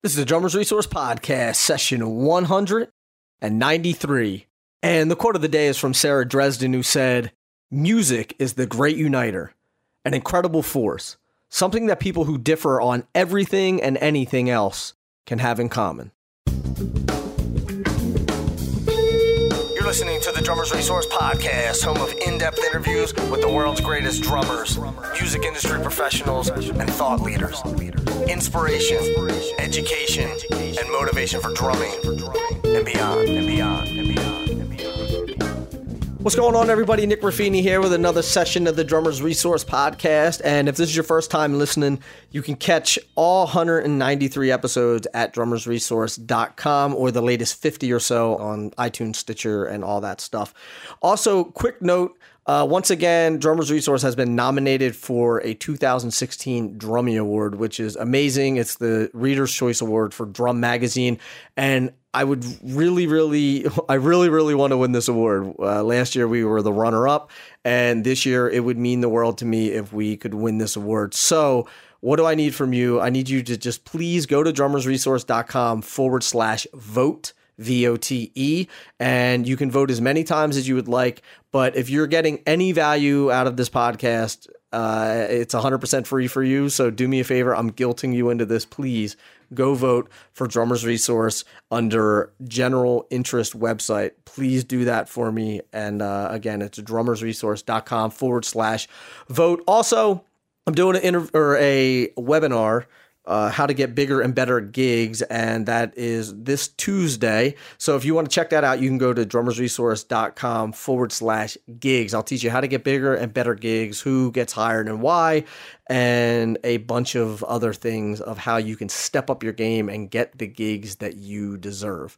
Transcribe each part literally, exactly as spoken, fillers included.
This is the Drummers Resource Podcast, session one hundred ninety-three. And the quote of the day is from Sarah Dresden, who said, "Music is the great uniter, an incredible force, something that people who differ on everything and anything else can have in common." You're listening to the Drummers Resource Podcast, home of in-depth interviews with the world's greatest drummers, music industry professionals, and thought leaders. Inspiration, education, and motivation for drumming and beyond, and beyond, and beyond, and beyond. What's going on, everybody? Nick Ruffini here with another session of the Drummers Resource Podcast. And if this is your first time listening, you can catch all one hundred ninety-three episodes at drummers resource dot com or the latest fifty or so on iTunes, Stitcher, and all that stuff. Also, quick note. Uh, once again, Drummers Resource has been nominated for a two thousand sixteen Drummy Award, which is amazing. It's the Reader's Choice Award for Drum Magazine. And I would really, really, I really, really want to win this award. Uh, last year, we were the runner-up. And this year, it would mean the world to me if we could win this award. So what do I need from you? I need you to just please go to drummers resource dot com forward slash vote. V O T E, and you can vote as many times as you would like. But if you're getting any value out of this podcast, uh, it's one hundred percent free for you. So do me a favor. I'm guilting you into this. Please go vote for Drummers Resource under general interest website. Please do that for me. And uh, again, it's drummers resource dot com forward slash vote. Also, I'm doing an interv- or a webinar Uh, how to get bigger and better gigs, and that is this Tuesday. So if you want to check that out, you can go to drummers resource dot com forward slash gigs. I'll teach you how to get bigger and better gigs, who gets hired and why, and a bunch of other things of how you can step up your game and get the gigs that you deserve.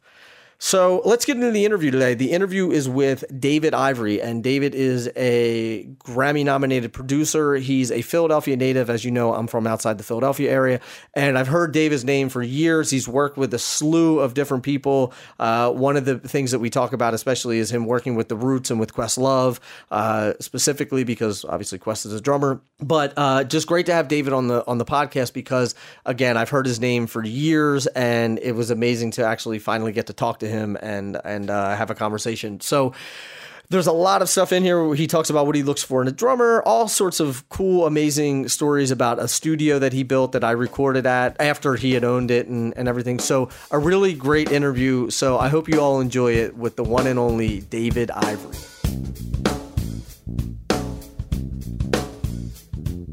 So let's get into the interview today. The interview is with David Ivory, and David is a Grammy-nominated producer. He's a Philadelphia native. As you know, I'm from outside the Philadelphia area, and I've heard David's name for years. He's worked with a slew of different people. Uh, one of the things that we talk about especially is him working with The Roots and with Questlove, uh, specifically because obviously Quest is a drummer. But uh, just great to have David on the on the podcast because, again, I've heard his name for years, and it was amazing to actually finally get to talk to him. him and and uh, have a conversation. So there's a lot of stuff in here where he talks about what he looks for in a drummer, all sorts of cool, amazing stories about a studio that he built that I recorded at after he had owned it and, and everything. So a really great interview. So I hope you all enjoy it with the one and only David Ivory.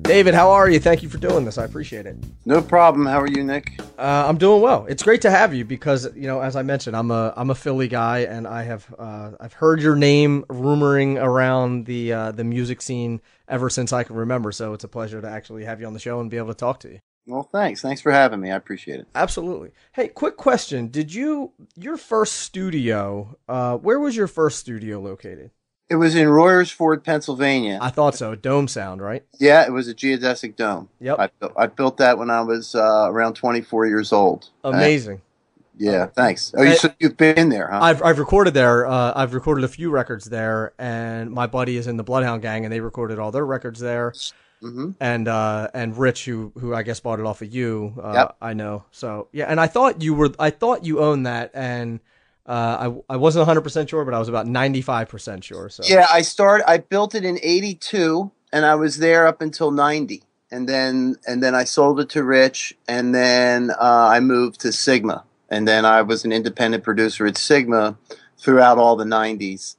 David, how are you? Thank you for doing this. I appreciate it. No problem. How are you, Nick? Uh, I'm doing well. It's great to have you because, you know, as I mentioned, I'm a I'm a Philly guy, and I have uh, I've heard your name rumoring around the uh, the music scene ever since I can remember. So it's a pleasure to actually have you on the show and be able to talk to you. Well, thanks. Thanks for having me. I appreciate it. Absolutely. Hey, quick question. Did you your first studio? Uh, where was your first studio located? It was in Royersford, Pennsylvania. I thought so. Dome Sound, right? Yeah, it was a geodesic dome. Yep. I, I built that when I was uh, around twenty-four years old. Amazing. I, yeah, oh. Thanks. Oh, you, so you've been there, huh? I've I've recorded there. Uh, I've recorded a few records there, and my buddy is in the Bloodhound Gang, and they recorded all their records there. Mm-hmm. And uh, and Rich, who who I guess bought it off of you, uh, yep. I know. So yeah, and I thought you were. I thought you owned that, and. Uh, I I wasn't one hundred percent sure, but I was about ninety-five percent sure. So yeah, I start. I built it in eighty-two, and I was there up until ninety, and then and then I sold it to Rich, and then uh, I moved to Sigma, and then I was an independent producer at Sigma throughout all the nineties,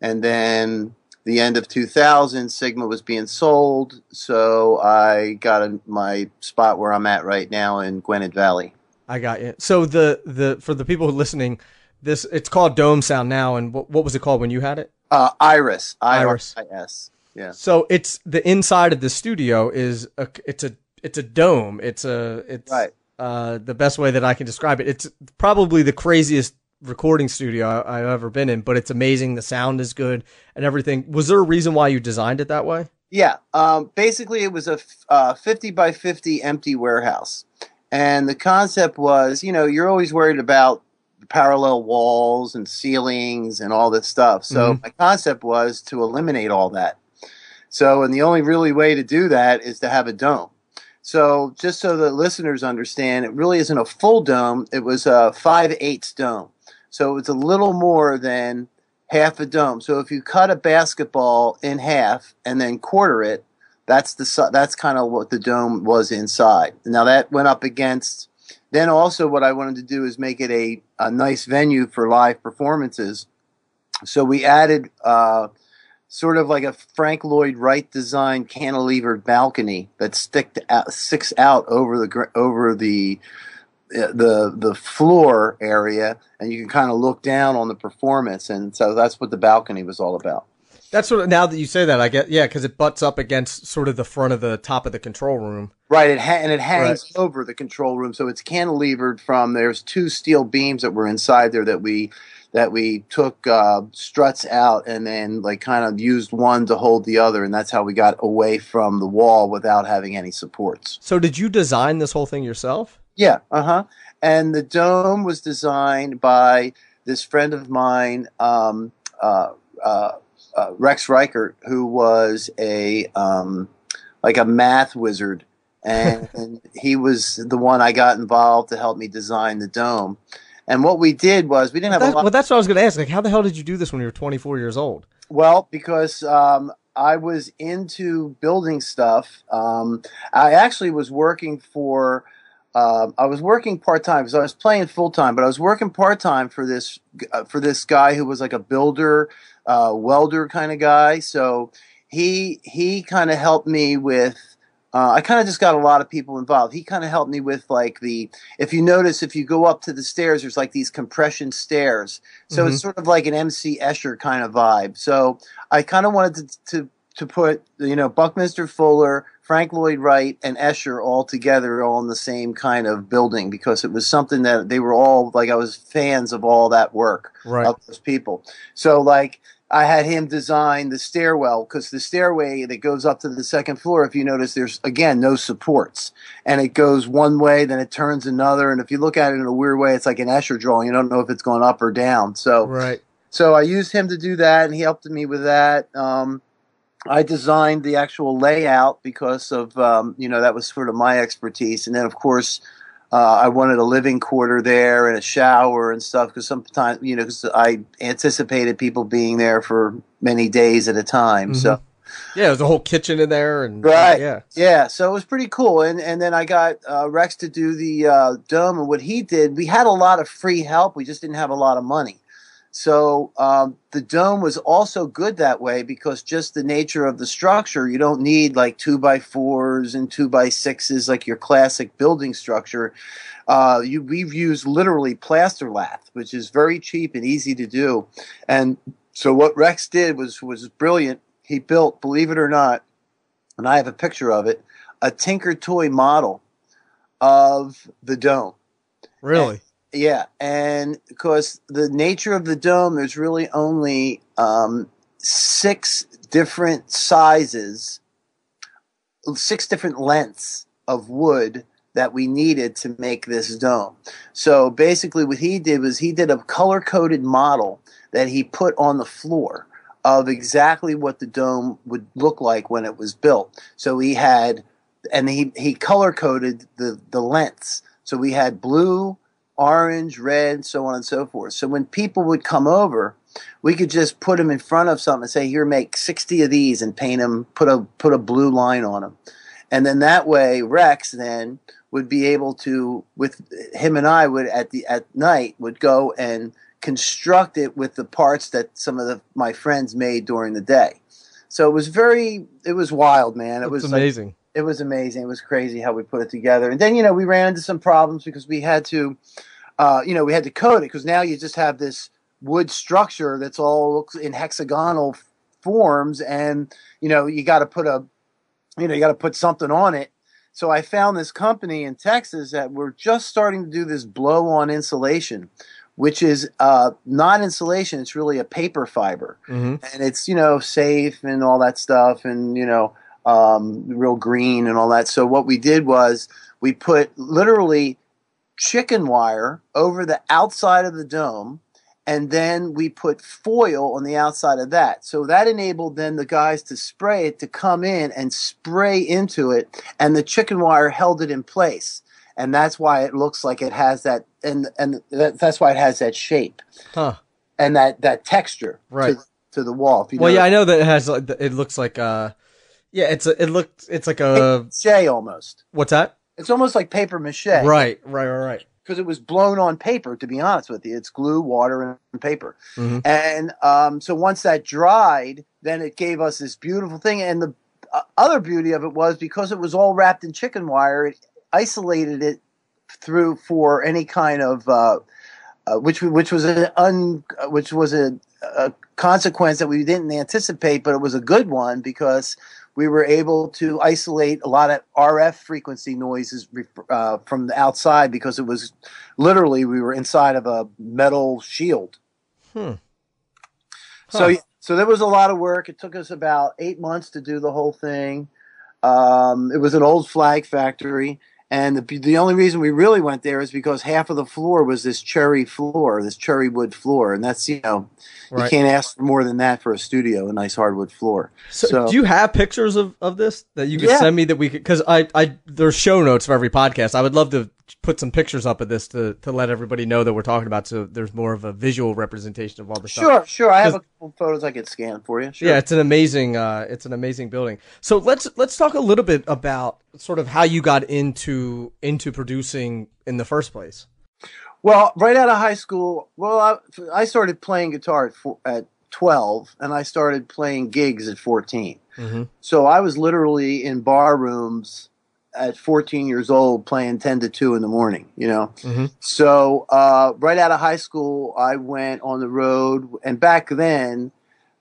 and then the end of two thousand, Sigma was being sold, so I got a, my spot where I'm at right now in Gwinnett Valley. I got you. So the the for the people who are listening. This it's called Dome Sound now, and what, what was it called when you had it? Uh, Iris, Iris, Iris. Yeah. So it's the inside of the studio is a it's a it's a dome. It's a it's right. uh, the best way that I can describe it. It's probably the craziest recording studio I, I've ever been in, but it's amazing. The sound is good and everything. Was there a reason why you designed it that way? Yeah. Um, basically, it was a f- uh, fifty by fifty empty warehouse, and the concept was, you know, you're always worried about parallel walls and ceilings and all this stuff. So mm-hmm. my concept was to eliminate all that. So, and the only really way to do that is to have a dome. So just so that listeners understand, it really isn't a full dome. It was a five eighths dome. So it's a little more than half a dome. So if you cut a basketball in half and then quarter it, that's the that's kind of what the dome was inside. Now that went up against, then also what I wanted to do is make it a, a nice venue for live performances. So we added uh, sort of like a Frank Lloyd Wright designed cantilevered balcony that sticked out, sticks out over the over the the the floor area, and you can kind of look down on the performance. And so that's what the balcony was all about. That's sort of, now that you say that, I get, yeah, because it butts up against sort of the front of the top of the control room. Right, it ha and it hangs right over the control room, so it's cantilevered from, there's two steel beams that were inside there that we that we took uh, struts out and then like kind of used one to hold the other, and that's how we got away from the wall without having any supports. So did you design this whole thing yourself? Yeah, uh-huh. And the dome was designed by this friend of mine, um, uh, uh, Uh, Rex Reichert, who was a um, like a math wizard, and, and he was the one I got involved to help me design the dome. And what we did was we didn't have that, a lot. Well, that's what I was going to ask. Like, how the hell did you do this when you were twenty-four years old? Well, because um, I was into building stuff. Um, I actually was working for. Uh, I was working part time because I was playing full time, but I was working part time for this uh, for this guy who was like a builder. Uh, welder kind of guy, so he he kind of helped me with. Uh, I kind of just got a lot of people involved. He kind of helped me with like the. If you notice, if you go up to the stairs, there's like these compression stairs. So mm-hmm. It's sort of like an M C Escher kind of vibe. So I kind of wanted to, to to put you know Buckminster Fuller, Frank Lloyd Wright, and Escher all together, all in the same kind of building, because it was something that they were all like. I was fans of all that work right. of those people. So like. I had him design the stairwell, because the stairway that goes up to the second floor, if you notice, there's, again, no supports. And it goes one way, then it turns another. And if you look at it in a weird way, it's like an Escher drawing. You don't know if it's going up or down. So, right. so I used him to do that, and he helped me with that. Um, I designed the actual layout because of, um, you know, that was sort of my expertise. And then, of course, Uh, I wanted a living quarter there and a shower and stuff, because sometimes, you know, cause I anticipated people being there for many days at a time. Mm-hmm. So, yeah, there's a whole kitchen in there, and right, yeah, yeah. So it was pretty cool. And and then I got uh, Rex to do the uh, dome, and what he did, we had a lot of free help. We just didn't have a lot of money. So um, the dome was also good that way, because just the nature of the structure, you don't need like two by fours and two by sixes like your classic building structure. Uh, you, we've used literally plaster lath, which is very cheap and easy to do. And so what Rex did was, was brilliant. He built, believe it or not, and I have a picture of it, a Tinker Toy model of the dome. Really? And yeah, and because the nature of the dome, there's really only um, six different sizes, six different lengths of wood that we needed to make this dome. So basically what he did was he did a color-coded model that he put on the floor of exactly what the dome would look like when it was built. So he had – and he, he color-coded the, the lengths. So we had blue – orange, red, so on and so forth. So when people would come over, we could just put them in front of something and say, here, make sixty of these and paint them, put a, put a blue line on them. And then that way, Rex then would be able to, with him and I would at, the, at night, would go and construct it with the parts that some of the, my friends made during the day. So it was very, it was wild, man. It was amazing. Like, it was amazing. It was crazy how we put it together. And then, you know, we ran into some problems because we had to, uh, you know, we had to code it, because now you just have this wood structure that's all in hexagonal forms. And, you know, you got to put a, you know, you got to put something on it. So I found this company in Texas that were just starting to do this blow on insulation, which is uh, not insulation. It's really a paper fiber. Mm-hmm. And it's, you know, safe and all that stuff. And, you know, Um, real green and all that. So what we did was we put literally chicken wire over the outside of the dome, and then we put foil on the outside of that. So that enabled then the guys to spray it to come in and spray into it, and the chicken wire held it in place. And that's why it looks like it has that, and and that, that's why it has that shape, huh? And that that texture, right, to, to the wall. If you well, know yeah, it. I know that it has. It looks like, uh, yeah, it's a, it looked, it's like a papier-mâché almost. What's that? It's almost like paper mache. Right, right, right, right. Because it was blown on paper. To be honest with you, it's glue, water, and paper. Mm-hmm. And um, so once that dried, then it gave us this beautiful thing. And the uh, other beauty of it was because it was all wrapped in chicken wire. It, isolated it through for any kind of uh, uh, which which was an un which was a, a consequence that we didn't anticipate, but it was a good one because we were able to isolate a lot of R F frequency noises uh, from the outside because it was literally we were inside of a metal shield. Hmm. Huh. So so there was a lot of work. It took us about eight months to do the whole thing. Um, it was an old flag factory. And the, the only reason we really went there is because half of the floor was this cherry floor, this cherry wood floor. And that's, you know, right. You can't ask for more than that for a studio, a nice hardwood floor. So, so do you have pictures of, of this that you could yeah. send me that we could, because I, I, there's show notes for every podcast. I would love to put some pictures up of this to, to let everybody know that we're talking about, so there's more of a visual representation of all the sure, stuff. Sure, sure. I have a couple photos I could scan for you. Sure. Yeah, it's an amazing, uh, it's an amazing building. So let's, let's talk a little bit about sort of how you got into into producing in the first place. Well, right out of high school, well, I, I started playing guitar at, four, at twelve, and I started playing gigs at fourteen. Mm-hmm. So I was literally in bar rooms at fourteen years old playing ten to two in the morning, you know. Mm-hmm. So uh, right out of high school, I went on the road, and back then,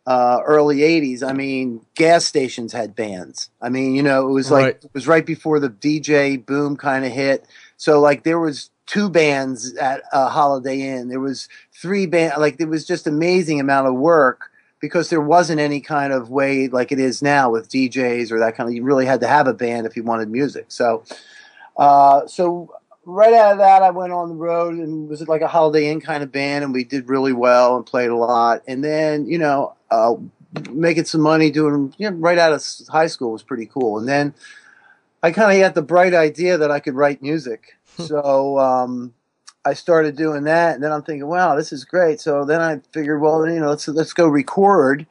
Uh, early eighties, I mean, gas stations had bands. I mean, you know, it was like right. It was right before the D J boom kind of hit. So like there was two bands at a Holiday Inn. There was three bands. Like there was just amazing amount of work because there wasn't any kind of way like it is now with D Js or that kind of. You really had to have a band if you wanted music. So, uh, so right out of that, I went on the road and was it like a Holiday Inn kind of band, and we did really well and played a lot. And then, you know. Uh, making some money doing, you know, right out of high school was pretty cool. And then I kind of had the bright idea that I could write music. so um, I started doing that, and then I'm thinking, wow, this is great. So then I figured, well, you know, let's, let's go record.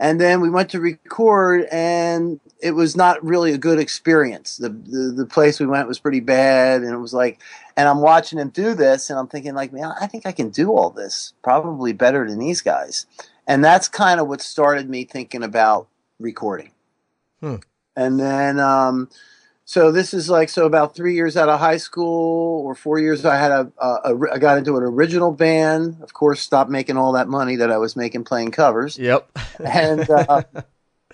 And then we went to record, and it was not really a good experience. The, the the place we went was pretty bad, and it was like, and I'm watching them do this, and I'm thinking like, man, I think I can do all this probably better than these guys. And that's kind of what started me thinking about recording. Hmm. And then, um, so this is like, so about three years out of high school or four years, I had a, a, a I got into an original band. Of course, stopped making all that money that I was making playing covers. Yep. and uh,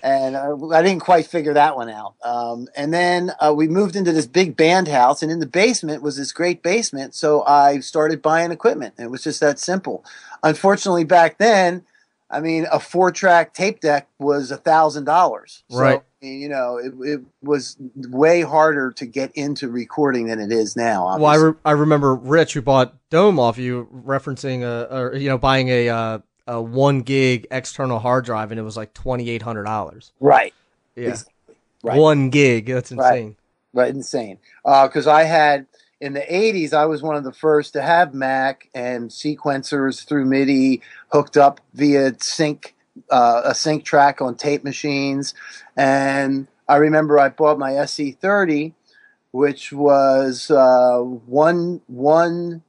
and I, I didn't quite figure that one out. Um, and then uh, we moved into this big band house, and in the basement was this great basement. So I started buying equipment. It was just that simple. Unfortunately, back then, I mean, a four-track tape deck was one thousand dollars. Right. So, you know, it, it was way harder to get into recording than it is now. Obviously. Well, I, re I remember Rich, who bought Dome off you, referencing, a, or, you know, buying a, a, a one-gig external hard drive, and it was like twenty-eight hundred dollars. Right. Yeah. Exactly. Right. One gig. That's insane. Right, right. Insane. Because uh, I had... In the eighties, I was one of the first to have Mac and sequencers through MIDI hooked up via sync, uh, a sync track on tape machines. And I remember I bought my S E thirty, which was uh, one one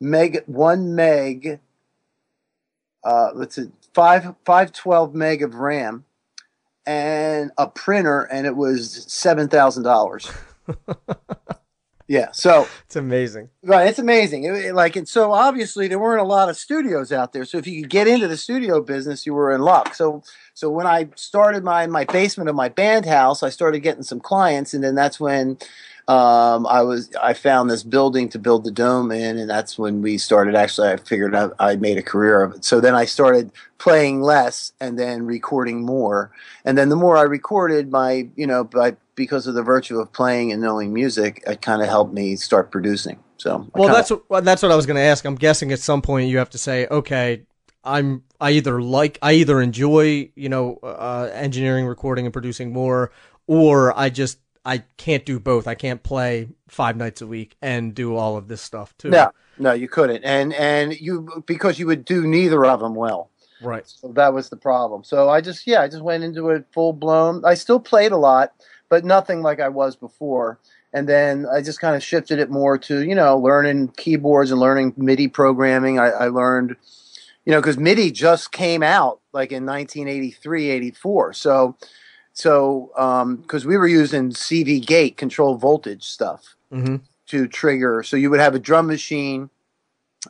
meg one meg. Uh, let's see, five five twelve meg of RAM, and a printer, and it was seven thousand dollars. Yeah, so it's amazing. Right, it's amazing. It, it, like, and so obviously there weren't a lot of studios out there. So if you could get into the studio business, you were in luck. So, so when I started my my basement of my band house, I started getting some clients, and then that's when um, I was I found this building to build the dome in, and that's when we started. Actually, I figured out I made a career of it. So then I started playing less and then recording more. And then the more I recorded, my you know, by because of the virtue of playing and knowing music, it kind of helped me start producing. So well, that's what, that's what I was going to ask. I'm guessing at some point you have to say, okay, I'm I either like I either enjoy you know uh, engineering, recording, and producing more, or I just I can't do both. I can't play five nights a week and do all of this stuff too. No, no, you couldn't, and and you because you would do neither of them well. Right. So that was the problem. So I just yeah I just went into it full blown. I still played a lot, but nothing like I was before. And then I just kind of shifted it more to, you know, learning keyboards and learning MIDI programming. I, I learned, you know, because MIDI just came out like in nineteen eighty-three, eighty-four. So, so because um, we were using C V gate control voltage stuff mm-hmm. to trigger. So you would have a drum machine.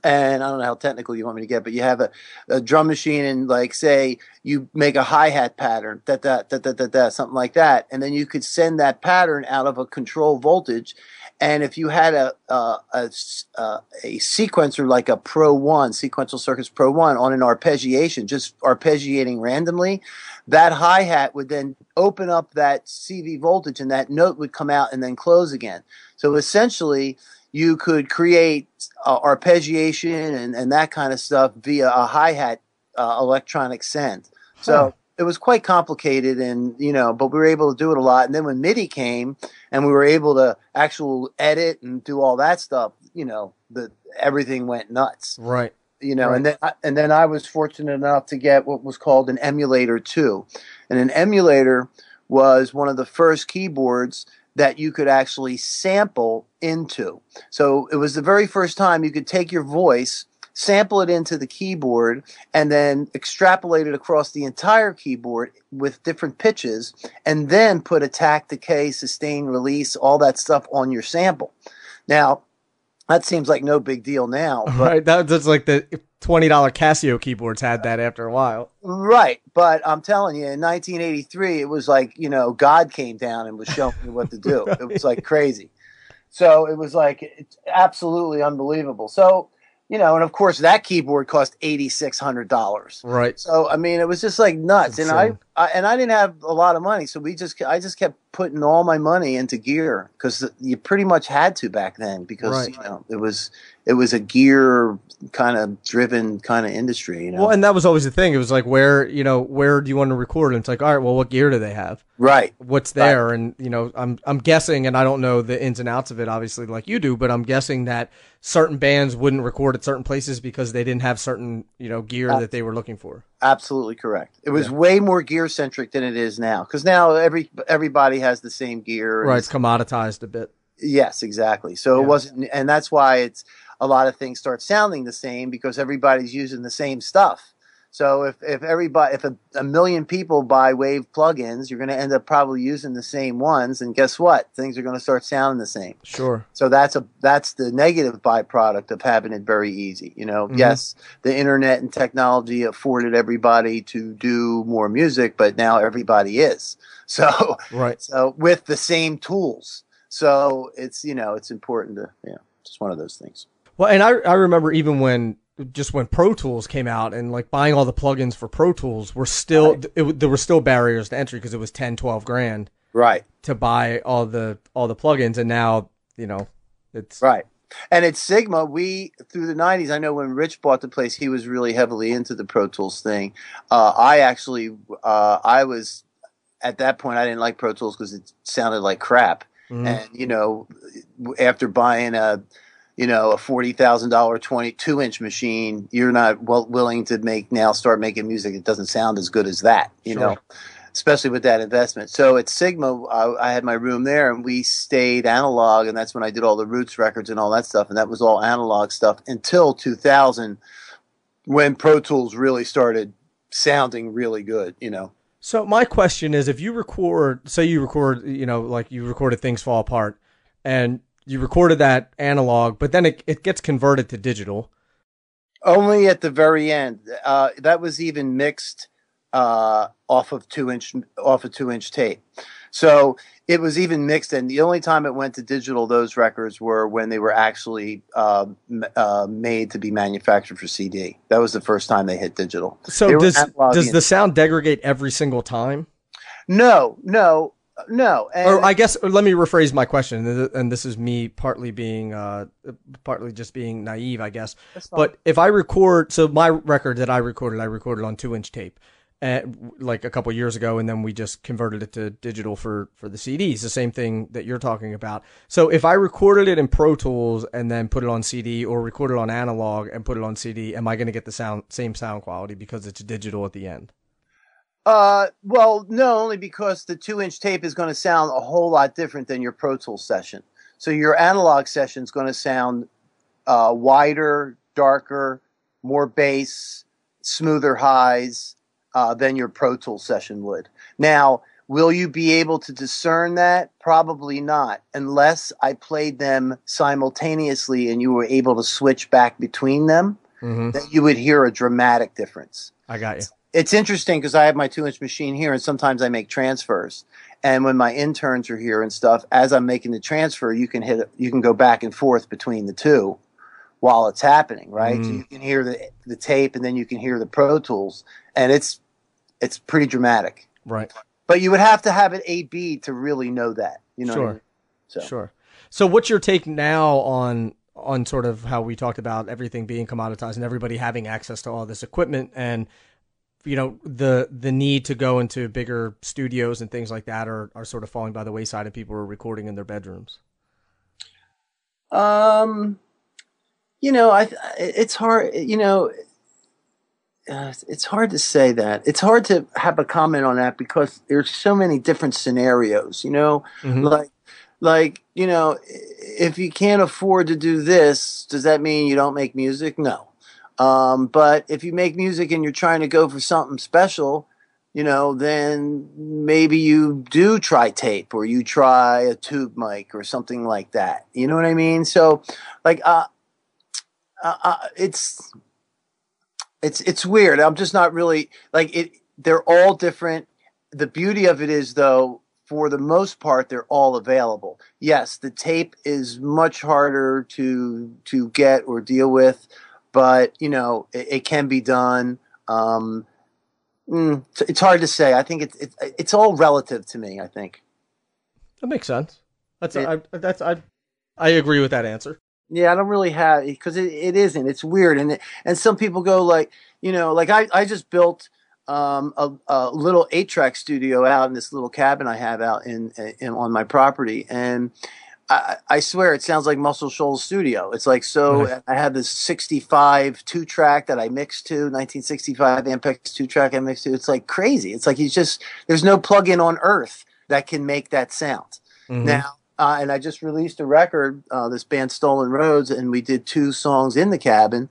And I don't know how technical you want me to get, but you have a, a drum machine and, like, say, you make a hi-hat pattern, da, da, da, da, da, da, something like that. And then you could send that pattern out of a control voltage. And if you had a, a, a, a sequencer like a Pro one, Sequential Circuits Pro one, on an arpeggiation, just arpeggiating randomly, that hi-hat would then open up that C V voltage and that note would come out and then close again. So essentially, you could create uh, arpeggiation and, and that kind of stuff via a hi-hat uh, electronic send. So huh. it was quite complicated, and you know, but we were able to do it a lot. And then when MIDI came and we were able to actually edit and do all that stuff, you know, the, everything went nuts. Right. You know, right. and then I, and then I was fortunate enough to get what was called an Emulator too. And an Emulator was one of the first keyboards that you could actually sample into. So it was the very first time you could take your voice, sample it into the keyboard, and then extrapolate it across the entire keyboard with different pitches, and then put attack, decay, sustain, release, all that stuff on your sample. Now, that seems like no big deal now. But right, that, that's like the twenty dollar Casio keyboards had that after a while. Right, but I'm telling you, in nineteen eighty-three, it was like, you know, God came down and was showing me what to do. Right. It was like crazy. So it was like it's absolutely unbelievable. So, you know, and of course that keyboard cost eighty-six hundred dollars. Right. So, I mean, it was just like nuts. That's and I, I and I didn't have a lot of money, so we just I just kept putting all my money into gear, because you pretty much had to back then, because right. you know, it was it was a gear kind of driven kind of industry, you know. Well, and that was always the thing. It was like, where, you know, where do you want to record? And it's like, all right, well, what gear do they have? Right. What's there? Right. And, you know, I'm I'm guessing, and I don't know the ins and outs of it, obviously, like you do, but I'm guessing that certain bands wouldn't record at certain places because they didn't have certain, you know, gear uh, that they were looking for. Absolutely correct. It was yeah. way more gear centric than it is now, because now every everybody has the same gear. Right. It's commoditized a bit. Yes, exactly. So yeah. it wasn't, and that's why it's, a lot of things start sounding the same, because everybody's using the same stuff. So if, if everybody, if a, a million people buy Wave plugins, you're going to end up probably using the same ones. And guess what? Things are going to start sounding the same. Sure. So that's a, that's the negative byproduct of having it very easy. You know, mm-hmm. yes, the internet and technology afforded everybody to do more music, but now everybody is. So, right. so with the same tools. So it's, you know, it's important to, yeah, just one of those things. Well, and I I remember even when just when Pro Tools came out, and like buying all the plugins for Pro Tools were still right. it, there were still barriers to entry, because it was ten, twelve grand right to buy all the all the plugins, and now, you know, it's right. And at Sigma, we through the nineties, I know when Rich bought the place, he was really heavily into the Pro Tools thing. Uh, I actually uh, I was at that point I didn't like Pro Tools because it sounded like crap, mm. and you know, after buying a you know, a forty thousand dollar twenty-two inch machine, you're not well, willing to make now start making music that doesn't sound as good as that, you sure. know, especially with that investment. So at Sigma, I, I had my room there, and we stayed analog, and that's when I did all the Roots records and all that stuff, and that was all analog stuff until two thousand, when Pro Tools really started sounding really good, you know. So my question is, if you record, say you record, you know, like you recorded Things Fall Apart, and you recorded that analog, but then it, it gets converted to digital. Only at the very end. Uh, that was even mixed uh, off of two inch off of two inch tape. So it was even mixed, and the only time it went to digital, those records, were when they were actually uh, uh, made to be manufactured for C D. That was the first time they hit digital. So does, does the sound degrade every single time? No, no, no. And or I guess or let me rephrase my question, and this is me partly being, uh, partly just being naive, I guess. But if I record, so my record that I recorded, I recorded on two-inch tape. Uh, like a couple years ago, and then we just converted it to digital for for the C Ds, the same thing that you're talking about. So if I recorded it in Pro Tools and then put it on C D, or recorded on analog and put it on C D, am I going to get the sound same sound quality because it's digital at the end? Uh, well, no, only because the two-inch tape is going to sound a whole lot different than your Pro Tools session. So your analog session is going to sound uh, wider, darker, more bass, smoother highs, Uh, than your Pro Tools session would. Now, will you be able to discern that? Probably not, unless I played them simultaneously and you were able to switch back between them, mm-hmm. Then you would hear a dramatic difference. I got you. It's, it's interesting because I have my two-inch machine here, and sometimes I make transfers. And when my interns are here and stuff, as I'm making the transfer, you can hit, you can go back and forth between the two while it's happening, right? Mm. So you can hear the the tape, and then you can hear the Pro Tools, and it's It's pretty dramatic, right? But you would have to have it A B to really know that, you know. Sure, what I mean? so. sure. So, what's your take now on on sort of how we talked about everything being commoditized and everybody having access to all this equipment, and you know the the need to go into bigger studios and things like that are are sort of falling by the wayside, and people are recording in their bedrooms? Um, you know, I it's hard, you know. Uh, it's hard to say that. It's hard to have a comment on that because there's so many different scenarios, you know, mm-hmm. like, like, you know, if you can't afford to do this, does that mean you don't make music? No. Um, but if you make music and you're trying to go for something special, you know, then maybe you do try tape, or you try a tube mic or something like that. You know what I mean? So like, uh, uh, uh it's, It's it's weird. I'm just not really like it. They're all different. The beauty of it is, though, for the most part, they're all available. Yes, the tape is much harder to to get or deal with, but you know it, it can be done. Um, it's hard to say. I think it's it's it's all relative to me. I think that makes sense. That's it, I, that's I I agree with that answer. Yeah, I don't really have, because it, it isn't. It's weird, and it, and some people go like, you know, like I I just built um, a, a little eight track studio out in this little cabin I have out in, in on my property, and I, I swear it sounds like Muscle Shoals Studio. It's like so. Nice. I had this sixty-five two track that I mixed to nineteen sixty-five Ampex two track I mixed to. It's like crazy. It's like he's just there's no plug-in on earth that can make that sound. Mm-hmm. Now. Uh, and I just released a record, uh, this band Stolen Roads, and we did two songs in the cabin.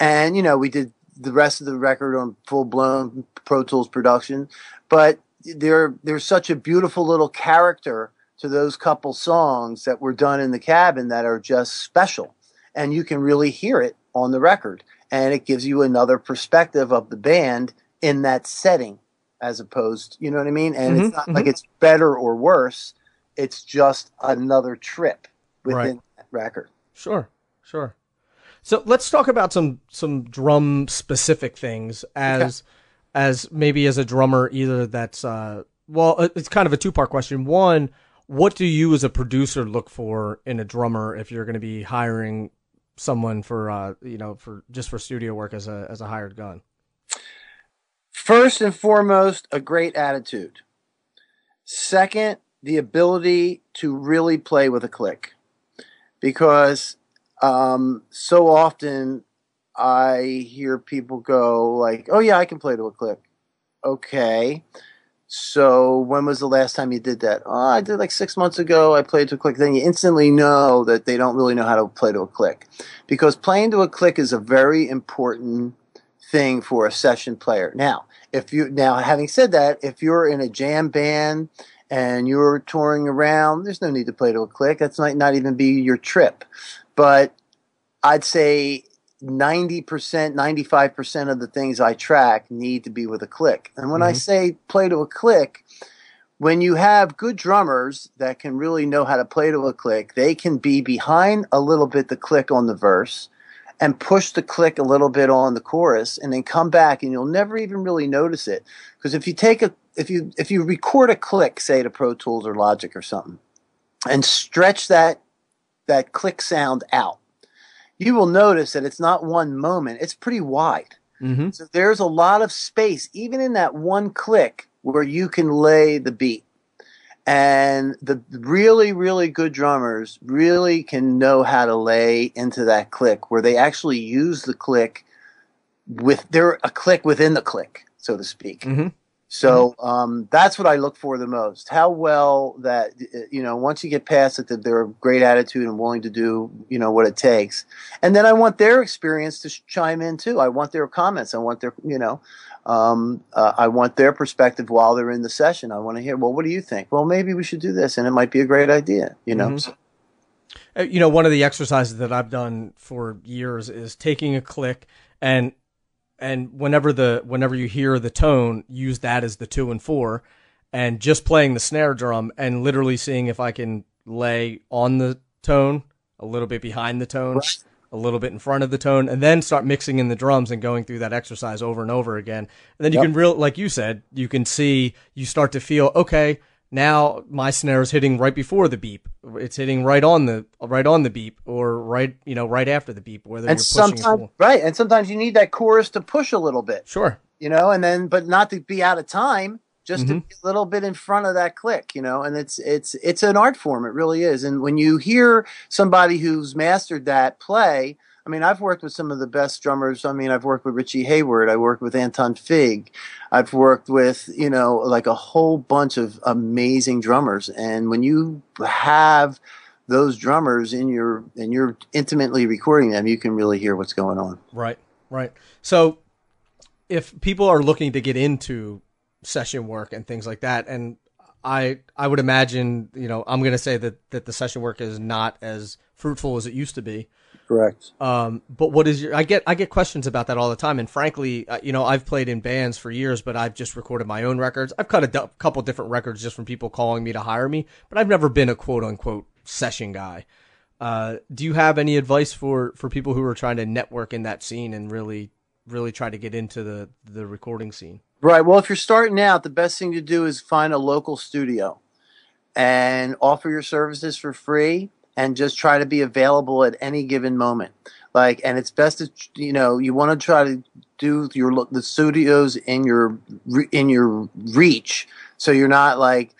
And, you know, we did the rest of the record on full-blown Pro Tools production. But there, there's such a beautiful little character to those couple songs that were done in the cabin that are just special. And you can really hear it on the record. And it gives you another perspective of the band in that setting as opposed, you know what I mean? And mm-hmm, it's not mm-hmm. like it's better or worse. It's just another trip within right. that record. Sure, sure. So let's talk about some some drum specific things as yeah. as maybe as a drummer. Either that's uh, well, it's kind of a two part question. One, what do you as a producer look for in a drummer if you're going to be hiring someone for uh, you know for just for studio work as a as a hired gun? First and foremost, a great attitude. Second, the ability to really play with a click, because um, so often I hear people go like, oh yeah, I can play to a click. Okay. So when was the last time you did that? Oh, I did like six months ago. I played to a click. Then you instantly know that they don't really know how to play to a click, because playing to a click is a very important thing for a session player. Now, if you, now having said that, if you're in a jam band and you're touring around, there's no need to play to a click. That's might not even be your trip. But I'd say ninety percent, ninety-five percent of the things I track need to be with a click. And when mm-hmm. I say play to a click, when you have good drummers that can really know how to play to a click, they can be behind a little bit the click on the verse and push the click a little bit on the chorus and then come back, and you'll never even really notice it. Because if you take a if you if you record a click, say to Pro Tools or Logic or something, and stretch that that click sound out, you will notice that it's not one moment, it's pretty wide. Mm-hmm. So there's a lot of space, even in that one click, where you can lay the beat. And the really, really good drummers really can know how to lay into that click, where they actually use the click with they're a click within the click, so to speak. Mm-hmm. So mm-hmm. um, that's what I look for the most. How well that, you know, once you get past it, that they're a great attitude and willing to do, you know, what it takes. And then I want their experience to chime in too. I want their comments. I want their, you know, um, uh, I want their perspective while they're in the session. I want to hear, well, what do you think? Well, maybe we should do this, and it might be a great idea, you know. Mm-hmm. So, you know, one of the exercises that I've done for years is taking a click and And whenever the whenever you hear the tone, use that as the two and four, and just playing the snare drum and literally seeing if I can lay on the tone, a little bit behind the tone, a little bit in front of the tone, and then start mixing in the drums and going through that exercise over and over again. And then you yep. can real, like you said, you can see, you start to feel, okay, now my snare is hitting right before the beep. It's hitting right on the right on the beep, or right you know right after the beep. Whether and you're pushing sometimes, right, and sometimes you need that chorus to push a little bit. Sure, you know, and then but not to be out of time, just mm-hmm. to be a little bit in front of that click, you know. And it's it's it's an art form, it really is. And when you hear somebody who's mastered that play, I mean, I've worked with some of the best drummers. I mean, I've worked with Richie Hayward. I worked with Anton Fig. I've worked with, you know, like a whole bunch of amazing drummers. And when you have those drummers in your, and you're intimately recording them, you can really hear what's going on. Right, right. So if people are looking to get into session work and things like that, and I I would imagine, you know, I'm going to say that, that the session work is not as fruitful as it used to be. Correct. Um, but what is your? I get I get questions about that all the time, and frankly, uh, you know, I've played in bands for years, but I've just recorded my own records. I've cut a d- couple different records just from people calling me to hire me, but I've never been a quote unquote session guy. Uh, do you have any advice for, for people who are trying to network in that scene and really really try to get into the the recording scene? Right. Well, if you're starting out, the best thing to do is find a local studio and offer your services for free. And just try to be available at any given moment. Like, and it's best to, you know, you want to try to do your the studios in your in your reach, so you're not like,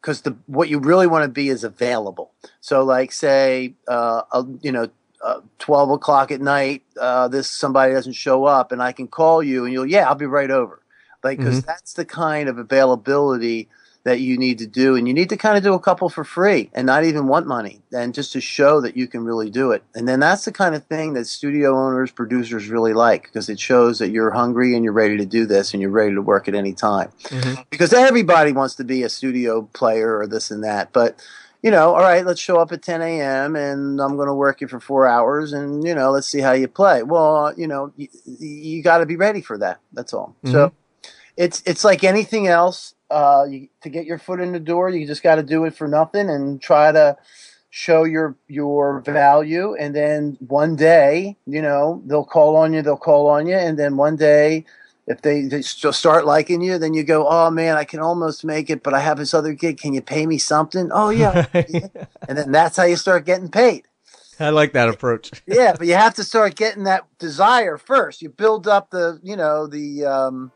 because the what you really want to be is available. So, like, say, uh, a, you know, uh, twelve o'clock at night, uh, this somebody doesn't show up, and I can call you, and you'll yeah, I'll be right over. Like, because mm-hmm. that's the kind of availability that you need to do, and you need to kind of do a couple for free and not even want money, and just to show that you can really do it. And then that's the kind of thing that studio owners, producers really like, because it shows that you're hungry and you're ready to do this and you're ready to work at any time. Mm-hmm. Because everybody wants to be a studio player or this and that, but you know, all right, let's show up at ten a.m. and I'm going to work you for four hours and, you know, let's see how you play. Well, you know, you, you got to be ready for that. That's all. Mm-hmm. So it's it's like anything else. Uh, you, to get your foot in the door, you just got to do it for nothing and try to show your your value. And then one day, you know, they'll call on you, they'll call on you. And then one day, if they, they start liking you, then you go, oh, man, I can almost make it, but I have this other gig. Can you pay me something? Oh, yeah. And then that's how you start getting paid. I like that approach. Yeah, but you have to start getting that desire first. You build up the, you know, the... Um,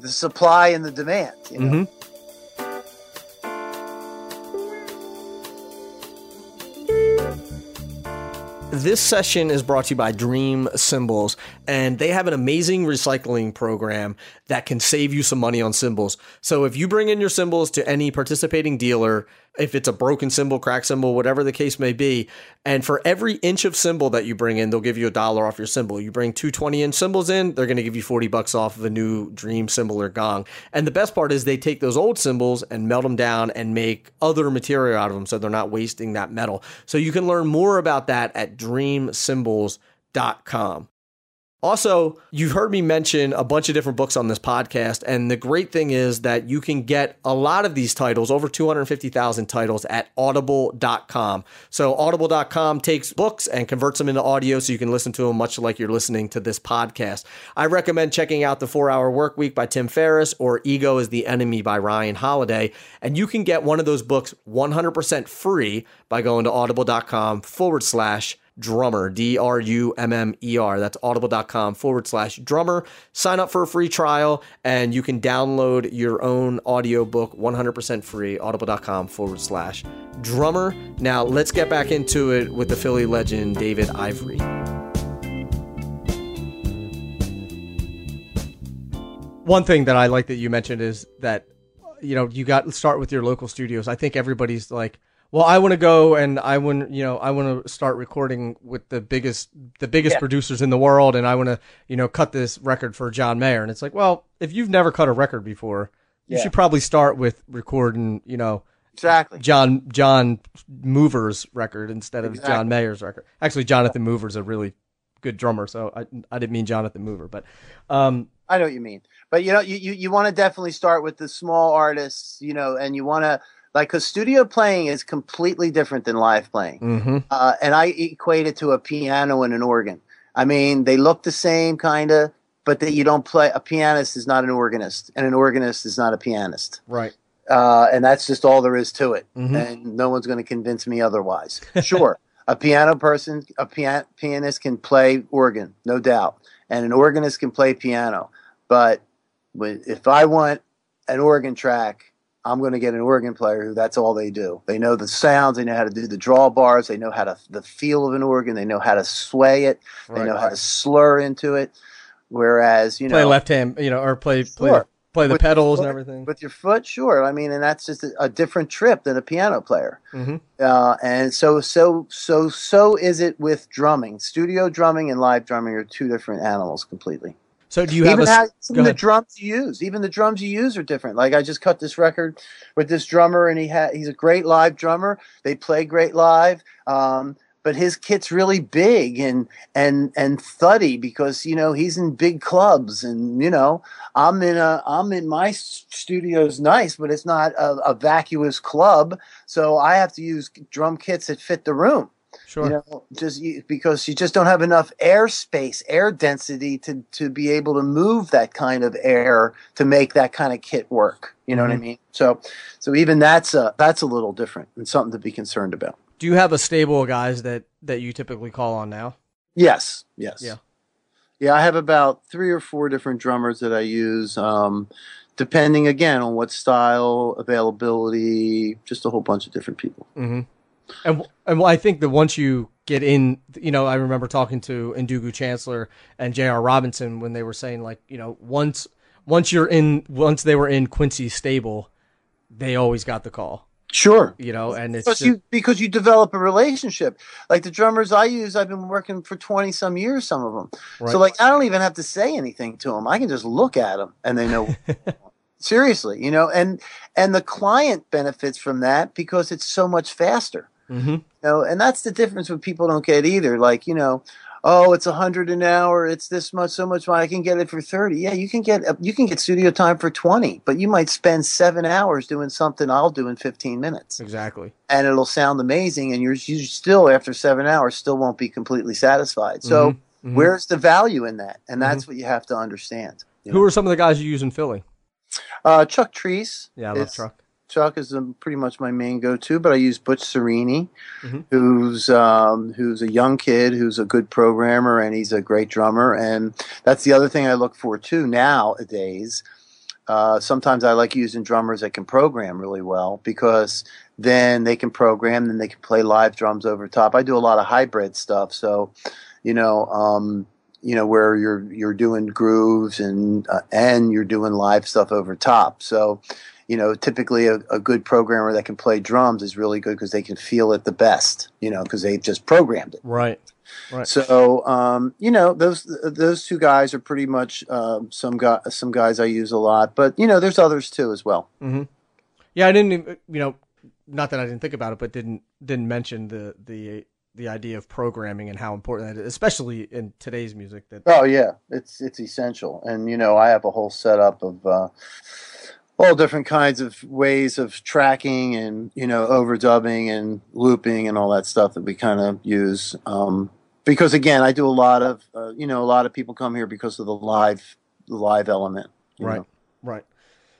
the supply and the demand, you know? Mm-hmm. This session is brought to you by Dream Cymbals, and they have an amazing recycling program that can save you some money on cymbals. So if you bring in your cymbals to any participating dealer, if it's a broken cymbal, cracked cymbal, whatever the case may be, and for every inch of cymbal that you bring in, they'll give you a dollar off your cymbal. You bring two twenty-inch cymbals in, they're going to give you forty bucks off of a new Dream cymbal or gong. And the best part is they take those old cymbals and melt them down and make other material out of them, so they're not wasting that metal. So you can learn more about that at dream cymbals dot com. Also, you've heard me mention a bunch of different books on this podcast, and the great thing is that you can get a lot of these titles, over two hundred fifty thousand titles, at audible dot com. So audible dot com takes books and converts them into audio so you can listen to them much like you're listening to this podcast. I recommend checking out The four hour Work Week by Tim Ferriss or Ego is the Enemy by Ryan Holiday, and you can get one of those books one hundred percent free by going to audible dot com forward slash Drummer, D R U M M E R. That's audible dot com forward slash drummer. Sign up for a free trial and you can download your own audiobook one hundred percent free, audible dot com forward slash drummer. Now let's get back into it with the Philly legend, David Ivory. One thing that I like that you mentioned is that, you know, you got to start with your local studios. I think everybody's like, well, I want to go and I want, you know, I want to start recording with the biggest, the biggest yeah. producers in the world. And I want to, you know, cut this record for John Mayer. And it's like, well, if you've never cut a record before, yeah. you should probably start with recording, you know, exactly John, John Mover's record instead of exactly. John Mayer's record. Actually, Jonathan Mover's a really good drummer. So I, I didn't mean Jonathan Mover, but, um, I know what you mean, but you know, you, you, you want to definitely start with the small artists, you know, and you want to, like, because studio playing is completely different than live playing. Mm-hmm. Uh, and I equate it to a piano and an organ. I mean, they look the same kind of, but that you don't play. A pianist is not an organist, and an organist is not a pianist. Right. Uh, and that's just all there is to it. Mm-hmm. And no one's going to convince me otherwise. Sure, a piano person, a pian- pianist can play organ, no doubt. And an organist can play piano. But if I want an organ track, I'm going to get an organ player who that's all they do. They know the sounds. They know how to do the draw bars. They know how to the feel of an organ. They know how to sway it. They right, know right. how to slur into it. Whereas, you play know, play left hand, you know, or play play, sure. play the with pedals foot, and everything with your foot. Sure, I mean, and that's just a, a different trip than a piano player. Mm-hmm. Uh, and so, so, so, so is it with drumming. Studio drumming and live drumming are two different animals completely. So do you have even, a, how, even the drums you use? Even the drums you use are different. Like, I just cut this record with this drummer, and he ha- he's a great live drummer. They play great live, um, but his kit's really big and and and thuddy because, you know, he's in big clubs, and you know I'm in a I'm in my studio's nice, but it's not a, a vacuous club, so I have to use drum kits that fit the room. Sure. You know, just you, because you just don't have enough air space, air density to, to be able to move that kind of air to make that kind of kit work. You know mm-hmm. what I mean? So, so even that's a that's a little different and something to be concerned about. Do you have a stable of guys that, that you typically call on now? Yes. Yes. Yeah. Yeah. I have about three or four different drummers that I use, um, depending again on what style, availability, just a whole bunch of different people. Mm-hmm. And and well, I think that once you get in, you know, I remember talking to Ndugu Chancellor and J R Robinson when they were saying, like, you know, once once you're in, once they were in Quincy's stable, they always got the call. Sure, you know, and it's because just, you because you develop a relationship. Like the drummers I use, I've been working for twenty some years, some of them. Right. So like I don't even have to say anything to them. I can just look at them and they know. Seriously, you know, and and the client benefits from that because it's so much faster. Mm-hmm. You know, and that's the difference what people don't get either. Like, you know, oh, it's a hundred an hour. It's this much, so much. I can get it for thirty. Yeah, you can get you can get studio time for twenty, but you might spend seven hours doing something I'll do in fifteen minutes. Exactly, and it'll sound amazing, and you're you still after seven hours still won't be completely satisfied. So mm-hmm. Mm-hmm. where's the value in that? And that's mm-hmm. what you have to understand. Who know? Are some of the guys you use in Philly? Uh, Chuck Treese. Yeah, I love Chuck. Chuck is um, pretty much my main go-to, but I use Butch Serini, mm-hmm. who's um, who's a young kid, who's a good programmer, and he's a great drummer. And that's the other thing I look for, too, nowadays. Uh, sometimes I like using drummers that can program really well because then they can program, then they can play live drums over top. I do a lot of hybrid stuff, so, you know... Um, you know, where you're you're doing grooves and uh, and you're doing live stuff over top. So, you know, typically a, a good programmer that can play drums is really good because they can feel it the best, you know, because they've just programmed it. Right. Right. So, um, you know, those those two guys are pretty much uh, some guy, some guys I use a lot. But, you know, there's others, too, as well. Mm-hmm. Yeah, I didn't, even, you know, not that I didn't think about it, but didn't didn't mention the the the idea of programming and how important that is, especially in today's music. That oh yeah, it's it's essential. And you know, I have a whole setup of uh, all different kinds of ways of tracking and, you know, overdubbing and looping and all that stuff that we kind of use. Um, because again, I do a lot of uh, you know, a lot of people come here because of the live the live element. Right, know? Right.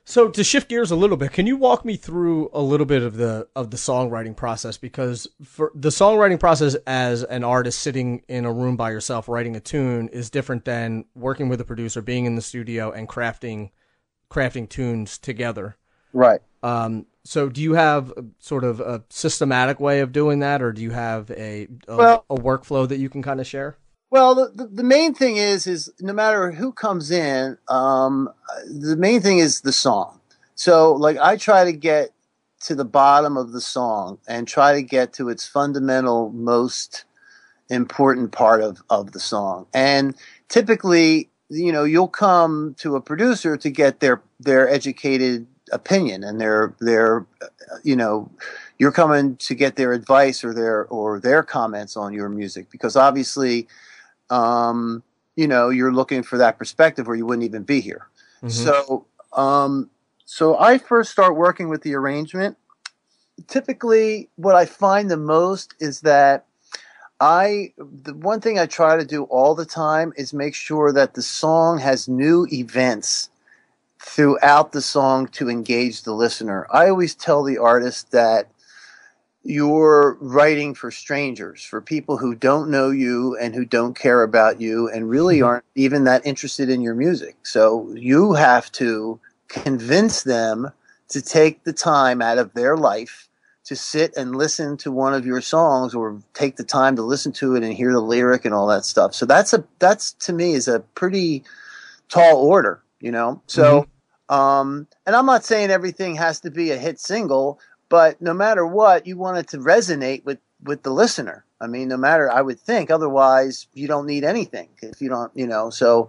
So to shift gears a little bit, can you walk me through a little bit of the of the songwriting process? Because for the songwriting process as an artist sitting in a room by yourself writing a tune is different than working with a producer, being in the studio and crafting crafting tunes together. Right. Um, so do you have a, sort of a systematic way of doing that, or do you have a a, well, a workflow that you can kind of share? Well, the, the main thing is, is no matter who comes in, um, the main thing is the song. So, like, I try to get to the bottom of the song and try to get to its fundamental, most important part of, of the song. And typically, you know, you'll come to a producer to get their, their educated opinion and their, their, you know, you're coming to get their advice or their, or their comments on your music, because obviously, Um, you know, you're looking for that perspective or you wouldn't even be here. Mm-hmm. So, um, so I first start working with the arrangement. Typically what I find the most is that I, the one thing I try to do all the time is make sure that the song has new events throughout the song to engage the listener. I always tell the artist that you're writing for strangers, for people who don't know you and who don't care about you and really aren't even that interested in your music. So you have to convince them to take the time out of their life to sit and listen to one of your songs, or take the time to listen to it and hear the lyric and all that stuff. So that's a that's to me is a pretty tall order, you know. So mm-hmm. um, and I'm not saying everything has to be a hit single. But no matter what, you want it to resonate with, with the listener. I mean, no matter, I would think, otherwise you don't need anything if you don't, you know, so,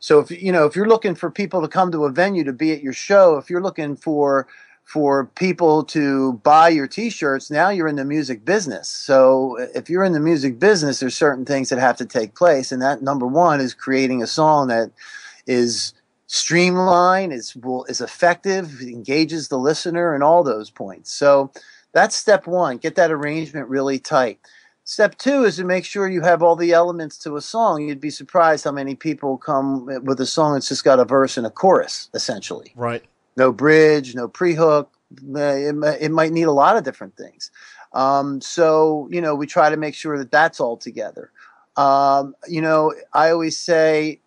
so if, you know, if you're looking for people to come to a venue to be at your show, if you're looking for, for people to buy your t-shirts, now you're in the music business. So if you're in the music business, there's certain things that have to take place. And that number one is creating a song that is streamline is will is effective, engages the listener, and all those points. So that's step one, get that arrangement really tight. Step two is to make sure you have all the elements to a song. You'd be surprised how many people come with a song that's just got a verse and a chorus, essentially. Right. No bridge, no pre-hook. It, it might need a lot of different things. Um, so, you know, we try to make sure that that's all together. Um, you know, I always say,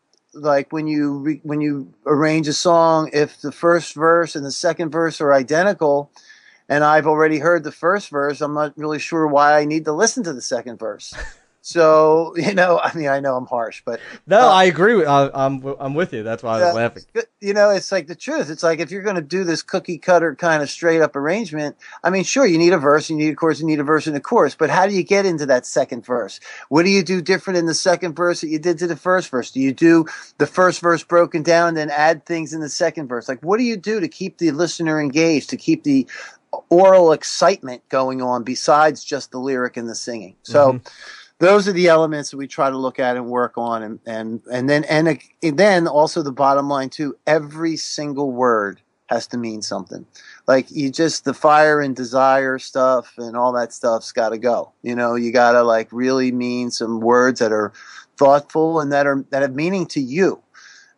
like when you re- when you arrange a song, if the first verse and the second verse are identical, and I've already heard the first verse, I'm not really sure why I need to listen to the second verse. So, you know, I mean, I know I'm harsh, but no, uh, I agree. With, I, I'm I'm with you. That's why I was uh, laughing. You know, it's like the truth. It's like if you're going to do this cookie cutter kind of straight up arrangement, I mean, sure, you need a verse, you need a chorus, you need a verse and a chorus, but how do you get into that second verse? What do you do different in the second verse that you did to the first verse? Do you do the first verse broken down and then add things in the second verse? Like, what do you do to keep the listener engaged, to keep the oral excitement going on besides just the lyric and the singing? So. Mm-hmm. Those are the elements that we try to look at and work on, and and and then and, and then also the bottom line too. Every single word has to mean something. Like you just the fire and desire stuff and all that stuff's got to go. You know, you got to like really mean some words that are thoughtful and that are that have meaning to you.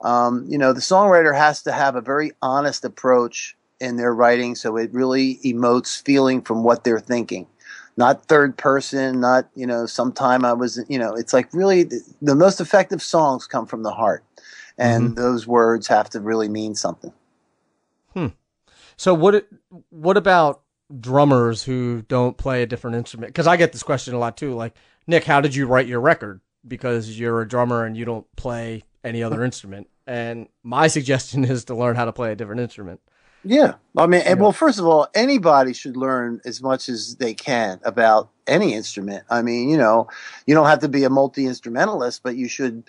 Um, you know, the songwriter has to have a very honest approach in their writing, so it really emotes feeling from what they're thinking. Not third person, not, you know, sometime I was, you know, it's like really the, the most effective songs come from the heart. And mm-hmm. those words have to really mean something. Hmm. So what, what about drummers who don't play a different instrument? Because I get this question a lot too. Like, Nick, how did you write your record? Because you're a drummer and you don't play any other instrument. And my suggestion is to learn how to play a different instrument. Yeah. I mean, and, well, first of all, anybody should learn as much as they can about any instrument. I mean, you know, you don't have to be a multi-instrumentalist, but you should,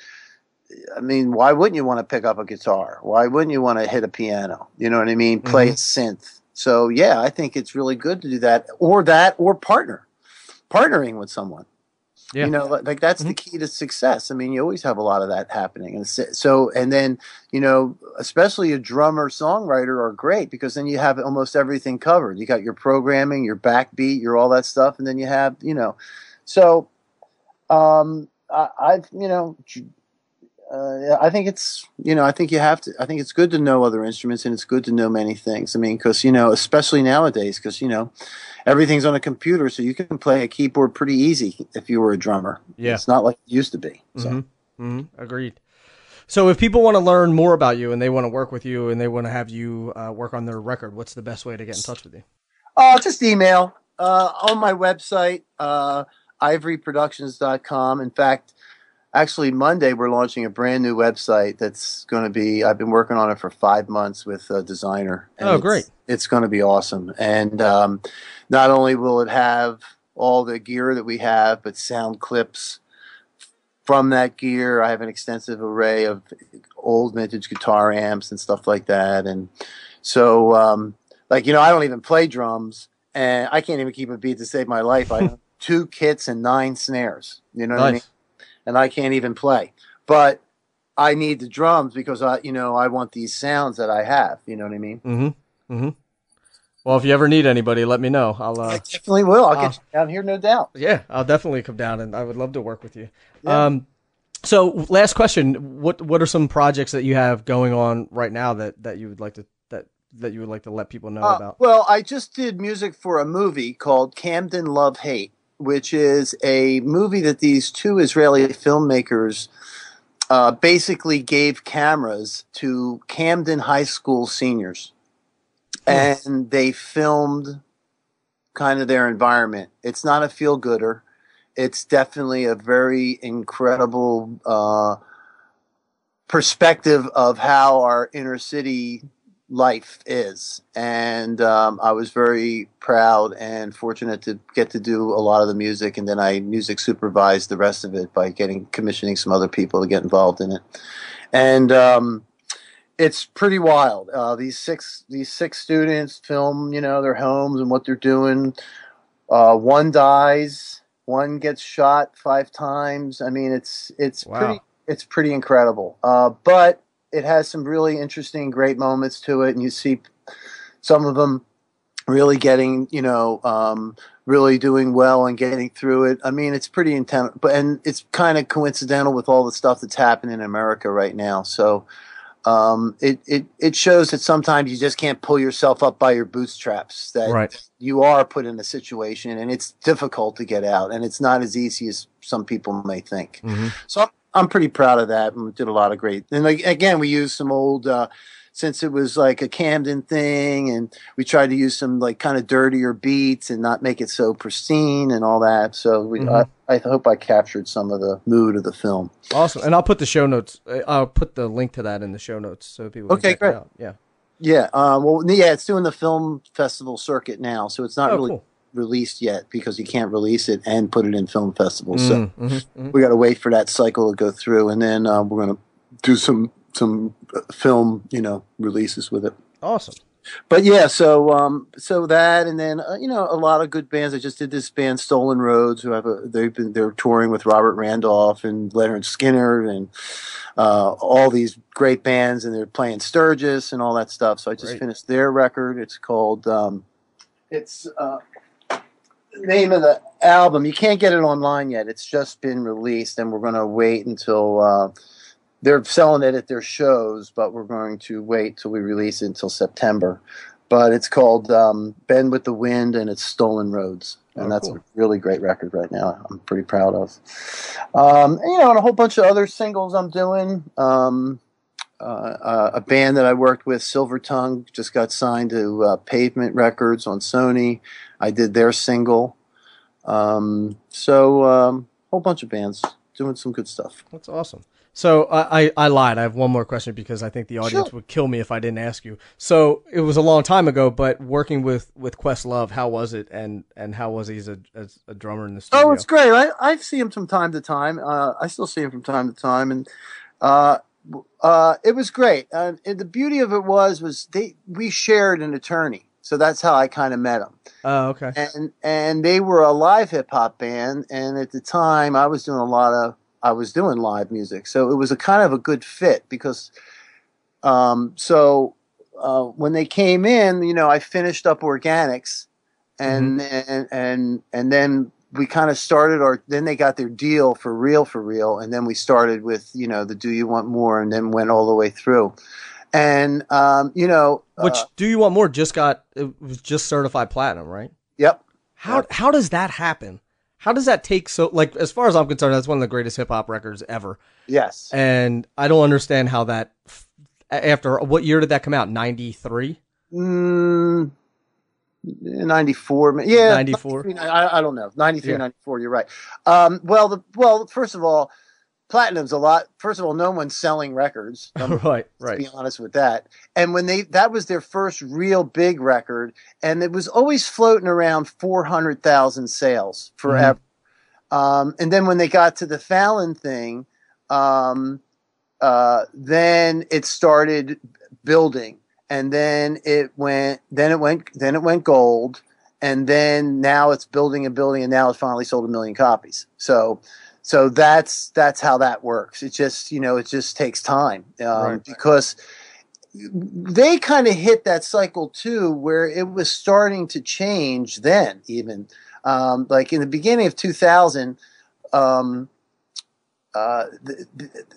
I mean, why wouldn't you want to pick up a guitar? Why wouldn't you want to hit a piano? You know what I mean? Play mm-hmm. synth. So, yeah, I think it's really good to do that or that or partner, partnering with someone. Yeah. You know, like that's mm-hmm. the key to success. I mean, you always have a lot of that happening. And so, and then, you know, especially a drummer, songwriter are great because then you have almost everything covered. You got your programming, your backbeat, your all that stuff. And then you have, you know, so um, I, I've, you know, uh, I think it's, you know, I think you have to, I think it's good to know other instruments and it's good to know many things. I mean, because, you know, especially nowadays, because, you know, everything's on a computer, so you can play a keyboard pretty easy if you were a drummer. Yeah. It's not like it used to be. So. Mm-hmm. Mm-hmm. Agreed. So if people want to learn more about you and they want to work with you and they want to have you uh, work on their record, what's the best way to get in touch with you? Uh, just email uh, on my website, uh, ivory productions dot com. In fact, actually Monday we're launching a brand new website that's going to be, I've been working on it for five months with a designer. And oh, great. It's, it's going to be awesome. And um, not only will it have all the gear that we have, but sound clips from that gear. I have an extensive array of old vintage guitar amps and stuff like that. And so, um, like, you know, I don't even play drums, and I can't even keep a beat to save my life. I have two kits and nine snares, you know nice. What I mean? And I can't even play. But I need the drums because, I, you know, I want these sounds that I have, you know what I mean? Mm-hmm, mm-hmm. Well, if you ever need anybody, let me know. I'll uh, I definitely will. I'll, I'll get you down here, no doubt. Yeah, I'll definitely come down, and I would love to work with you. Yeah. Um, so, last question: what what are some projects that you have going on right now that, that you would like to that that you would like to let people know uh, about? Well, I just did music for a movie called Camden Love Hate, which is a movie that these two Israeli filmmakers uh, basically gave cameras to Camden high school seniors. And they filmed kind of their environment. It's not a feel-gooder. It's definitely a very incredible uh, perspective of how our inner city life is. And um, I was very proud and fortunate to get to do a lot of the music. And then I music supervised the rest of it by getting commissioning some other people to get involved in it. And um, it's pretty wild. Uh, these six these six students film, you know, their homes and what they're doing. Uh, one dies, one gets shot five times. I mean, it's it's wow. pretty it's pretty incredible. Uh, but it has some really interesting, great moments to it, and you see some of them really getting, you know, um, really doing well and getting through it. I mean, it's pretty intense, but and it's kind of coincidental with all the stuff that's happening in America right now. So. Um, it, it, it shows that sometimes you just can't pull yourself up by your bootstraps, that right. you are put in a situation and it's difficult to get out, and it's not as easy as some people may think. Mm-hmm. So I'm, I'm pretty proud of that, and we did a lot of great. And like, again, we used some old, uh, since it was like a Camden thing, and we tried to use some like kind of dirtier beats and not make it so pristine and all that. So we, mm-hmm. I, I hope I captured some of the mood of the film. Awesome. And I'll put the show notes. I'll put the link to that in the show notes so people can okay, check great. It out. Yeah. Yeah. Uh, well, yeah, it's doing the film festival circuit now, so it's not oh, really cool. released yet because you can't release it and put it in film festivals. Mm, so mm-hmm, mm-hmm. we got to wait for that cycle to go through, and then uh, we're going to do some some film, you know, releases with it. Awesome. But yeah, so um, so that, and then uh, you know, a lot of good bands. I just did this band, Stolen Roads, who have a they've been they're touring with Robert Randolph and Leonard Skinner and uh, all these great bands, and they're playing Sturgis and all that stuff. So I just great. Finished their record. It's called um, it's uh, the name of the album. You can't get it online yet. It's just been released, and we're going to wait until. Uh, They're selling it at their shows, but we're going to wait till we release it until September. But it's called um, Bend with the Wind, and it's Stolen Roads. And oh, that's cool. a really great record right now. I'm pretty proud of. Um, and, you know, and a whole bunch of other singles I'm doing. Um, uh, uh, a band that I worked with, Silver Tongue, just got signed to uh, Pavement Records on Sony. I did their single. Um, so a um, whole bunch of bands doing some good stuff. That's awesome. So I, I lied. I have one more question because I think the audience sure. would kill me if I didn't ask you. So it was a long time ago, but working with, with Questlove, how was it, and, and how was he as a, as a drummer in the studio? Oh, it's great. I, I see him from time to time. Uh, I still see him from time to time, and uh, uh, it was great. Uh, and the beauty of it was was they we shared an attorney. So that's how I kind of met them. Oh, okay. And and they were a live hip hop band, and at the time I was doing a lot of I was doing live music, so it was a kind of a good fit because. Um, so uh, when they came in, you know, I finished up organics, and mm-hmm. and and and then we kind of started our. Then they got their deal for real, for real, and then we started with you know the Do You Want More, and then went all the way through. And, um, you know, which uh, Do You Want More just got, it was just certified platinum, right? Yep. How, yep. how does that happen? How does that take? So like, as far as I'm concerned, that's one of the greatest hip hop records ever. Yes. And I don't understand how that, after what year did that come out? ninety-three Mm, ninety-four Yeah. ninety-four I, I don't know. ninety-three yeah. ninety-four You're right. Um, well, the, well, first of all, platinum's a lot. First of all, no one's selling records. right, right. To be honest with that. And when they, that was their first real big record, and it was always floating around four hundred thousand sales forever. Mm-hmm. Um, and then when they got to the Fallon thing, um, uh, then it started building, and then it went, then it went, then it went gold, and then now it's building and building, and now it's finally sold a million copies. So. So that's that's how that works. It just you know it just takes time um, right. because they kind of hit that cycle too, where it was starting to change then. Even um, like in the beginning of two thousand, um, uh, the,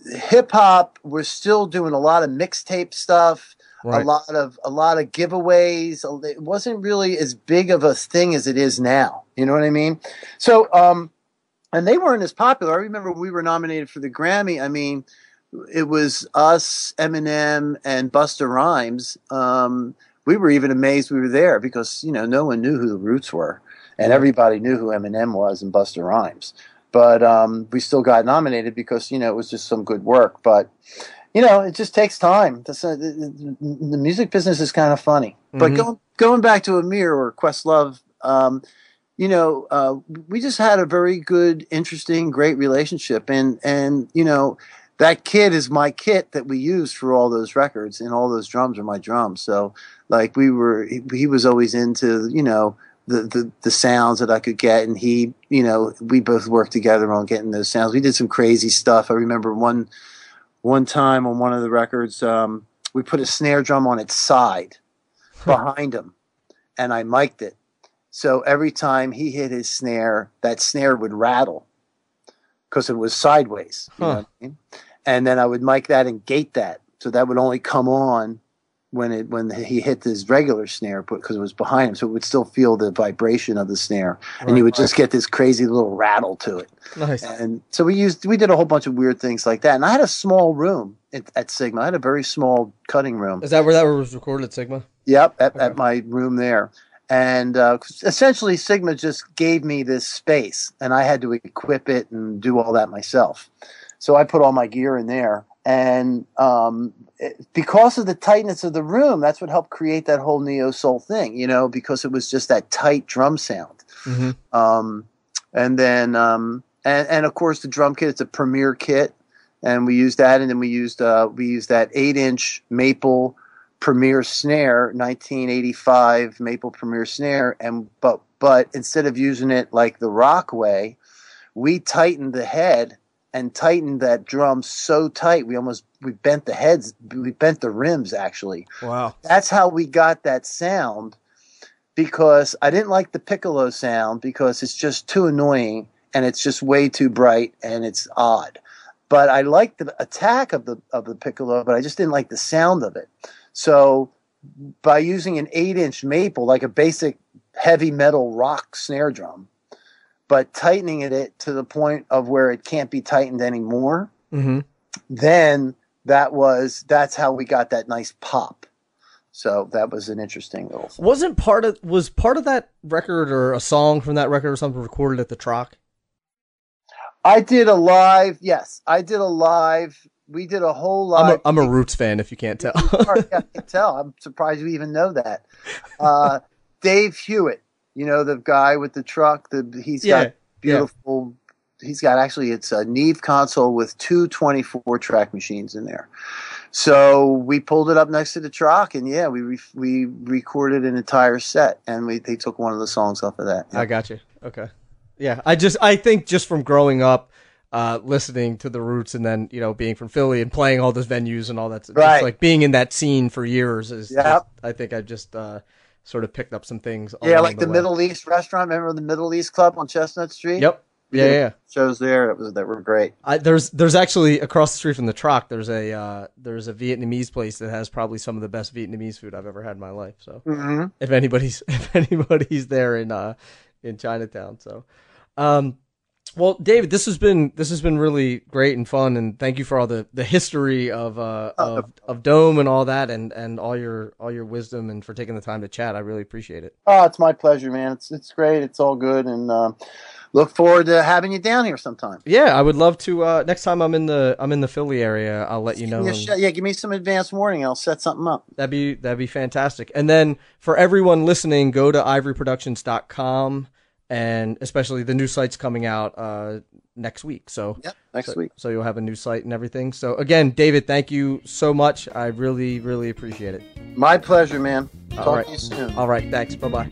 the hip hop was still doing a lot of mixtape stuff, right. a lot of a lot of giveaways. It wasn't really as big of a thing as it is now. You know what I mean? So. Um, And they weren't as popular. I remember we were nominated for the Grammy. I mean, it was us, Eminem, and Busta Rhymes. Um, we were even amazed we were there because, you know, no one knew who the Roots were. And everybody knew who Eminem was and Busta Rhymes. But um, we still got nominated because, you know, it was just some good work. But, you know, it just takes time. That's a, the, the music business is kind of funny. Mm-hmm. But go, going back to Amir or Questlove, um, you know, uh, we just had a very good, interesting, great relationship. And, and, you know, that kit is my kit that we used for all those records, and all those drums are my drums. So, like, we were, he, he was always into, you know, the, the, the sounds that I could get. And he, you know, we both worked together on getting those sounds. We did some crazy stuff. I remember one, one time on one of the records, um, we put a snare drum on its side behind him, and I mic'd it. So every time he hit his snare, that snare would rattle because it was sideways. You huh. know what I mean? And then I would mic that and gate that. So that would only come on when it when he hit his regular snare because it was behind him. So it would still feel the vibration of the snare. Right, and you would right. just get this crazy little rattle to it. Nice. And so we used we did a whole bunch of weird things like that. And I had a small room at, at Sigma. I had a very small cutting room. Is that where that was recorded at Sigma? Yep, at, okay. at my room there. And uh, essentially, Sigma just gave me this space, and I had to equip it and do all that myself. So I put all my gear in there. And um, it, because of the tightness of the room, that's what helped create that whole neo-soul thing, you know, because it was just that tight drum sound. Mm-hmm. Um, and then, um, and, and of course, the drum kit, it's a Premier kit, and we used that. And then we used, uh, we used that eight-inch maple Premier snare, nineteen eighty-five maple Premier snare, and but but instead of using it like the rock way, we tightened the head and tightened that drum so tight we almost we bent the heads we bent the rims actually. Wow. That's how we got that sound, because I didn't like the piccolo sound because it's just too annoying and it's just way too bright and it's odd. But I liked the attack of the of the piccolo, but I just didn't like the sound of it. So by using an eight-inch maple, like a basic heavy metal rock snare drum, but tightening it to the point of where it can't be tightened anymore, mm-hmm. then that was that's how we got that nice pop. So that was an interesting little thing. Wasn't part of was part of that record or a song from that record or something recorded at the T R O C? I did a live, yes, I did a live. We did a whole lot. I'm, I'm a Roots fan, if you can't tell. Yeah, I can tell. I'm surprised you even know that. Uh, Dave Hewitt, you know, the guy with the truck. The he's yeah, got beautiful, yeah. he's got actually it's a Neve console with two twenty-four track machines in there. So we pulled it up next to the T R O C, and yeah, we re we recorded an entire set, and we they took one of the songs off of that. Yeah. I got you. Okay, yeah. I just I think just from growing up, uh, listening to the Roots, and then you know being from Philly and playing all those venues and all that, right? Just like being in that scene for years is. Yep. Just, I think I just. Uh, Sort of picked up some things. Yeah, like the, the Middle East restaurant. Remember the Middle East Club on Chestnut Street? Yep. Yeah, yeah. yeah. Shows there that was that were great. I, there's there's actually across the street from the T R O C. There's a uh, there's a Vietnamese place that has probably some of the best Vietnamese food I've ever had in my life. So mm-hmm. if anybody's if anybody's there in uh in Chinatown, so um, well, David, this has been this has been really great and fun, and thank you for all the the history of uh of, of Dome and all that, and and all your all your wisdom, and for taking the time to chat. I really appreciate it. Oh, it's my pleasure, man. It's it's great. It's all good, and um, look forward to having you down here sometime. Yeah, I would love to. Uh, next time I'm in the I'm in the Philly area, I'll let you know. Yeah, yeah, give me some advance warning. I'll set something up. That'd be that'd be fantastic. And then for everyone listening, go to ivory productions dot com. And especially the new site's coming out uh, next week. So yep, next so, week. So you'll have a new site and everything. So again, David, thank you so much. I really, really appreciate it. My pleasure, man. Talk All right. to you soon. All right. Thanks. Bye-bye.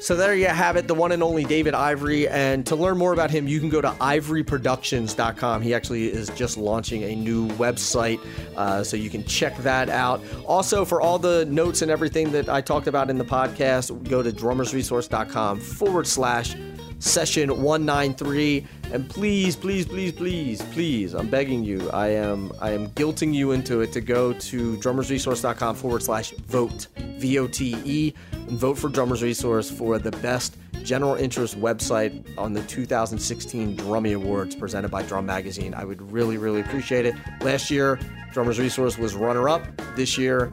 So there you have it, the one and only David Ivory. And to learn more about him, you can go to ivory productions dot com. He actually is just launching a new website, uh, so you can check that out. Also, for all the notes and everything that I talked about in the podcast, go to drummers resource dot com forward slash session one ninety-three. And please, please, please, please, please, I'm begging you, I am I am guilting you into it, to go to drummers resource dot com forward slash vote, V O T E, and vote for Drummers Resource for the best general interest website on the two thousand sixteen Drummy Awards presented by Drum Magazine. I would really, really appreciate it. Last year, Drummers Resource was runner-up. This year,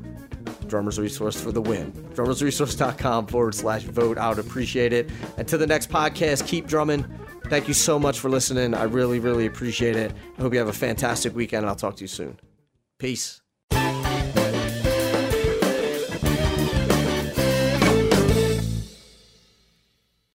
Drummers Resource for the win. drummers resource dot com forward slash vote. I would appreciate it. Until the next podcast, keep drumming. Thank you so much for listening. I really, really appreciate it. I hope you have a fantastic weekend. I'll talk to you soon. Peace.